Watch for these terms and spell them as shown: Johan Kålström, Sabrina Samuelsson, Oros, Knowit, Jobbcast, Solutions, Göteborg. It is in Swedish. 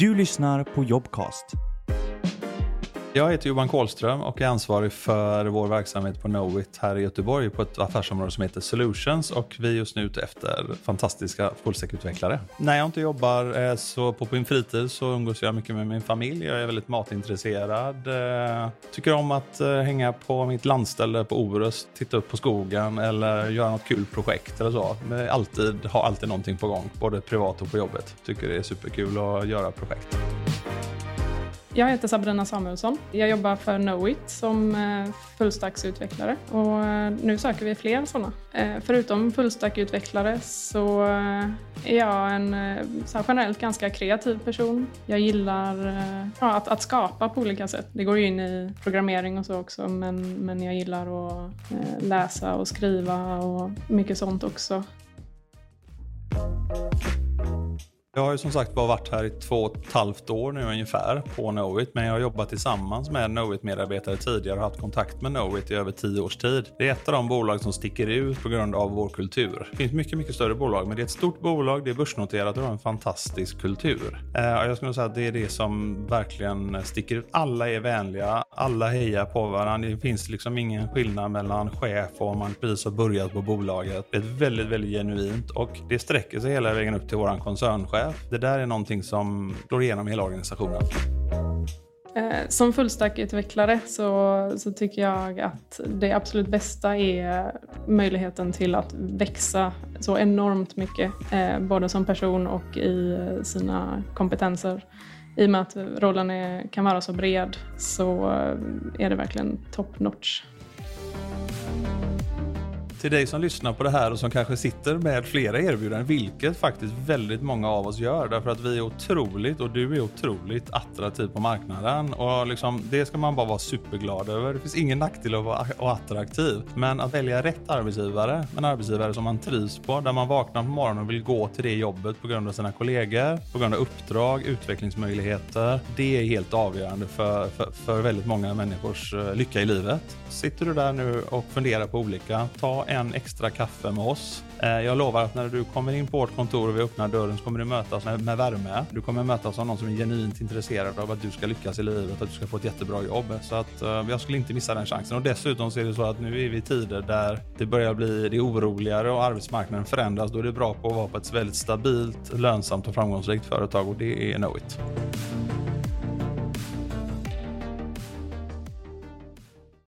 Du lyssnar på Jobbcast. Jag heter Johan Kålström och är ansvarig för vår verksamhet på Knowit här i Göteborg på ett affärsområde som heter Solutions, och vi är just nu ute efter fantastiska fullstackutvecklare. När jag inte jobbar så på min fritid så umgås jag mycket med min familj. Jag är väldigt matintresserad. Tycker om att hänga på mitt landställe på Oros, titta upp på skogen eller göra något kul projekt eller så. Men alltid, har alltid någonting på gång, både privat och på jobbet. Tycker det är superkul att göra projekt. Jag heter Sabrina Samuelsson. Jag jobbar för Knowit som fullstackutvecklare, och nu söker vi fler sådana. Förutom fullstackutvecklare så är jag en generellt ganska kreativ person. Jag gillar att skapa på olika sätt. Det går ju in i programmering och så också, men jag gillar att läsa och skriva och mycket sånt också. Jag har ju som sagt bara varit här i 2,5 år nu ungefär på Knowit, men jag har jobbat tillsammans med Knowit-medarbetare tidigare och haft kontakt med Knowit i över 10 års tid. Det är ett av de bolag som sticker ut på grund av vår kultur. Det finns mycket, mycket större bolag, men det är ett stort bolag, det är börsnoterat och har en fantastisk kultur. Jag skulle säga att det är det som verkligen sticker ut. Alla är vänliga, alla hejar på varandra. Det finns liksom ingen skillnad mellan chef och om man precis har börjat på bolaget. Det är väldigt, väldigt genuint, och det sträcker sig hela vägen upp till våran koncernchef. Det där är någonting som går igenom hela organisationen. Som fullstackutvecklare så tycker jag att det absolut bästa är möjligheten till att växa så enormt mycket. Både som person och i sina kompetenser. I och med att rollen kan vara så bred så är det verkligen top notch. Till dig som lyssnar på det här och som kanske sitter med flera erbjudanden, vilket faktiskt väldigt många av oss gör, därför att vi är otroligt, och du är otroligt attraktiv på marknaden, och liksom, det ska man bara vara superglad över. Det finns ingen nackdel att vara attraktiv, men att välja rätt arbetsgivare, en arbetsgivare som man trivs på, där man vaknar på morgonen och vill gå till det jobbet på grund av sina kollegor, på grund av uppdrag, utvecklingsmöjligheter, det är helt avgörande för väldigt många människors lycka i livet. Sitter du där nu och funderar på olika, ta en extra kaffe med oss. Jag lovar att när du kommer in på vårt kontor och vi öppnar dörren så kommer du mötas med värme. Du kommer mötas av någon som är genuint intresserad av att du ska lyckas i livet, att du ska få ett jättebra jobb. Så att jag skulle inte missa den chansen. Och dessutom så är det så att nu är vi i tider där det börjar bli det oroligare och arbetsmarknaden förändras. Då är det bra på att vara på ett väldigt stabilt, lönsamt och framgångsrikt företag, och det är Knowit.